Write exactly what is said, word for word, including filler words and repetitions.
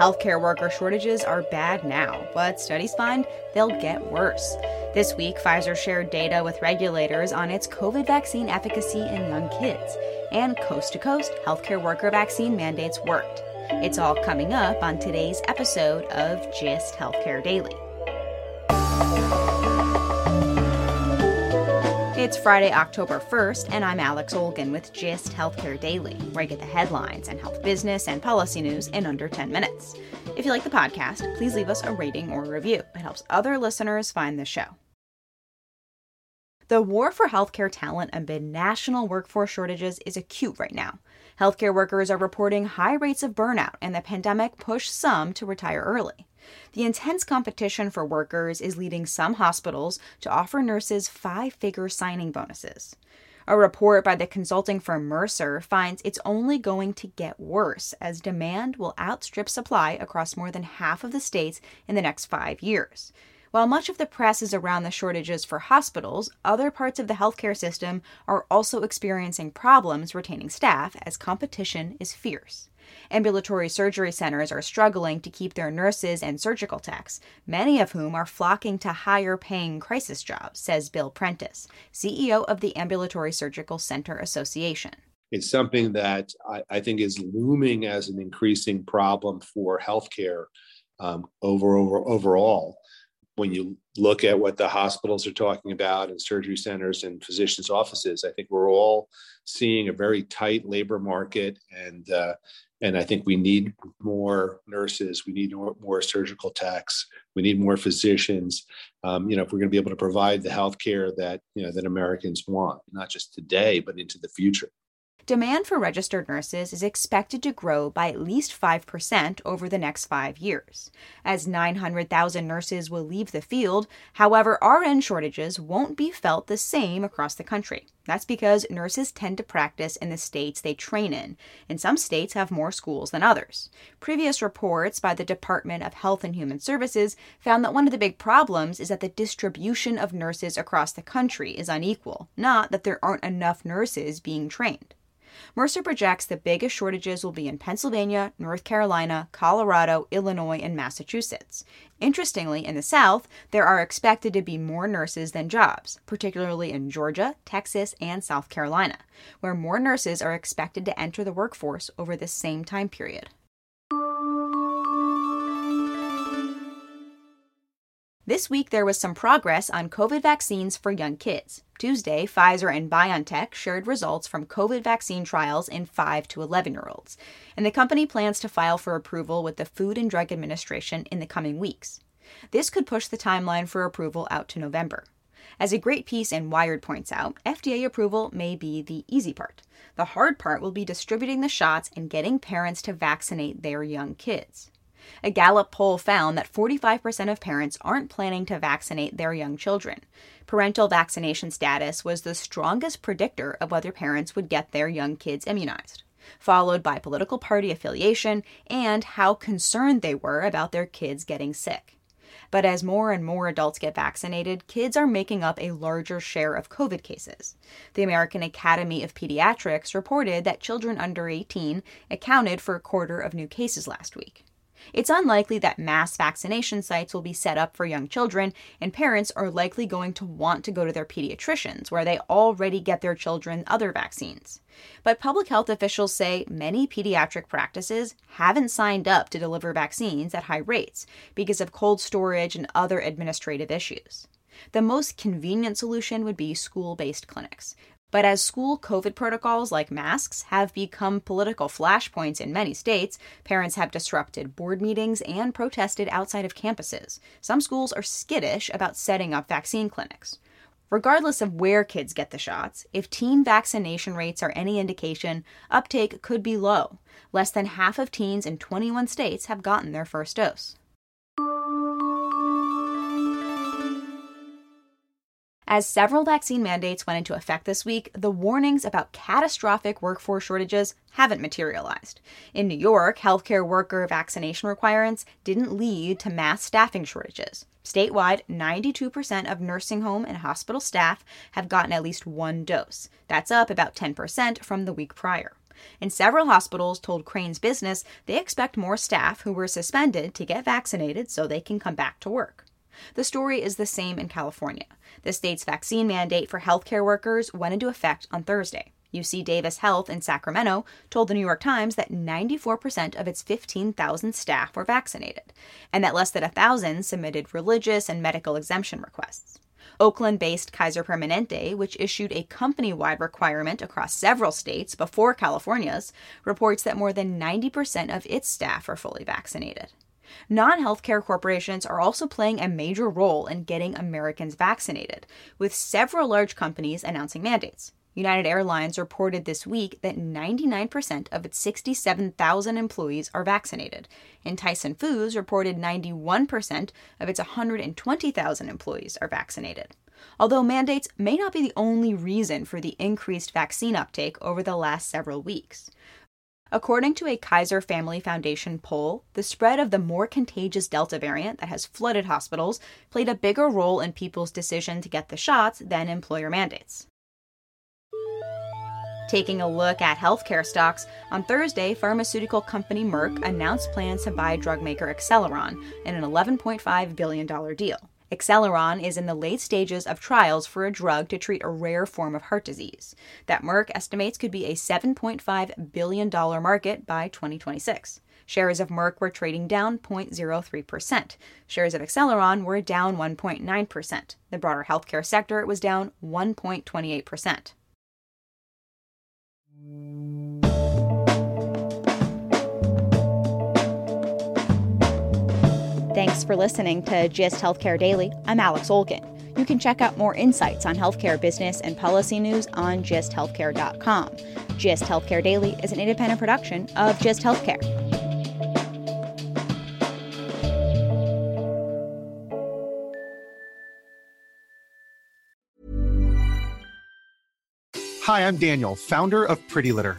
Healthcare worker shortages are bad now, but studies find they'll get worse. This week, Pfizer shared data with regulators on its COVID vaccine efficacy in young kids, and coast-to-coast healthcare worker vaccine mandates worked. It's all coming up on today's episode of GIST Healthcare Daily. It's Friday, October first, and I'm Alex Olkin with GIST Healthcare Daily, where I get the headlines and health business and policy news in under ten minutes. If you like the podcast, please leave us a rating or review. It helps other listeners find the show. The war for healthcare talent amid national workforce shortages is acute right now. Healthcare workers are reporting high rates of burnout, and the pandemic pushed some to retire early. The intense competition for workers is leading some hospitals to offer nurses five-figure signing bonuses. A report by the consulting firm Mercer finds it's only going to get worse, as demand will outstrip supply across more than half of the states in the next five years. While much of the press is around the shortages for hospitals, other parts of the healthcare system are also experiencing problems retaining staff as competition is fierce. Ambulatory surgery centers are struggling to keep their nurses and surgical techs, many of whom are flocking to higher-paying crisis jobs, says Bill Prentice, C E O of the Ambulatory Surgical Center Association. It's something that I, I think is looming as an increasing problem for healthcare um, over, over, overall. When you look at what the hospitals are talking about and surgery centers and physicians' offices, I think we're all seeing a very tight labor market, and uh, and I think we need more nurses, we need more, more surgical techs, we need more physicians. Um, you know, if we're going to be able to provide the healthcare that you know that Americans want, not just today but into the future. Demand for registered nurses is expected to grow by at least five percent over the next five years, as nine hundred thousand nurses will leave the field. However, R N shortages won't be felt the same across the country. That's because nurses tend to practice in the states they train in, and some states have more schools than others. Previous reports by the Department of Health and Human Services found that one of the big problems is that the distribution of nurses across the country is unequal, not that there aren't enough nurses being trained. Mercer projects the biggest shortages will be in Pennsylvania, North Carolina, Colorado, Illinois, and Massachusetts. Interestingly, in the South, there are expected to be more nurses than jobs, particularly in Georgia, Texas, and South Carolina, where more nurses are expected to enter the workforce over the same time period. This week, there was some progress on COVID vaccines for young kids. Tuesday, Pfizer and BioNTech shared results from COVID vaccine trials in five to eleven-year-olds, and the company plans to file for approval with the Food and Drug Administration in the coming weeks. This could push the timeline for approval out to November. As a great piece in Wired points out, F D A approval may be the easy part. The hard part will be distributing the shots and getting parents to vaccinate their young kids. A Gallup poll found that forty-five percent of parents aren't planning to vaccinate their young children. Parental vaccination status was the strongest predictor of whether parents would get their young kids immunized, followed by political party affiliation and how concerned they were about their kids getting sick. But as more and more adults get vaccinated, kids are making up a larger share of COVID cases. The American Academy of Pediatrics reported that children under eighteen accounted for a quarter of new cases last week. It's unlikely that mass vaccination sites will be set up for young children, and parents are likely going to want to go to their pediatricians, where they already get their children other vaccines. But public health officials say many pediatric practices haven't signed up to deliver vaccines at high rates because of cold storage and other administrative issues. The most convenient solution would be school-based clinics. But as school COVID protocols like masks have become political flashpoints in many states, parents have disrupted board meetings and protested outside of campuses. Some schools are skittish about setting up vaccine clinics. Regardless of where kids get the shots, if teen vaccination rates are any indication, uptake could be low. Less than half of teens in twenty-one states have gotten their first dose. As several vaccine mandates went into effect this week, the warnings about catastrophic workforce shortages haven't materialized. In New York, healthcare worker vaccination requirements didn't lead to mass staffing shortages. Statewide, ninety-two percent of nursing home and hospital staff have gotten at least one dose. That's up about ten percent from the week prior. And several hospitals told Crain's Business they expect more staff who were suspended to get vaccinated so they can come back to work. The story is the same in California. The state's vaccine mandate for healthcare workers went into effect on Thursday. U C Davis Health in Sacramento told the New York Times that ninety-four percent of its fifteen thousand staff were vaccinated, and that less than one thousand submitted religious and medical exemption requests. Oakland-based Kaiser Permanente, which issued a company-wide requirement across several states before California's, reports that more than ninety percent of its staff are fully vaccinated. Non-healthcare corporations are also playing a major role in getting Americans vaccinated, with several large companies announcing mandates. United Airlines reported this week that ninety-nine percent of its sixty-seven thousand employees are vaccinated, and Tyson Foods reported ninety-one percent of its one hundred twenty thousand employees are vaccinated. Although mandates may not be the only reason for the increased vaccine uptake over the last several weeks. According to a Kaiser Family Foundation poll, the spread of the more contagious Delta variant that has flooded hospitals played a bigger role in people's decision to get the shots than employer mandates. Taking a look at healthcare stocks, on Thursday, pharmaceutical company Merck announced plans to buy drug maker Acceleron in an eleven point five billion dollars deal. Acceleron is in the late stages of trials for a drug to treat a rare form of heart disease that Merck estimates could be a seven point five billion dollars market by twenty twenty-six. Shares of Merck were trading down zero point zero three percent. Shares of Acceleron were down one point nine percent. The broader healthcare sector was down one point two eight percent. Thanks for listening to GIST Healthcare Daily. I'm Alex Olkin. You can check out more insights on healthcare business and policy news on gist healthcare dot com. GIST Healthcare Daily is an independent production of GIST Healthcare. Hi, I'm Daniel, founder of Pretty Litter.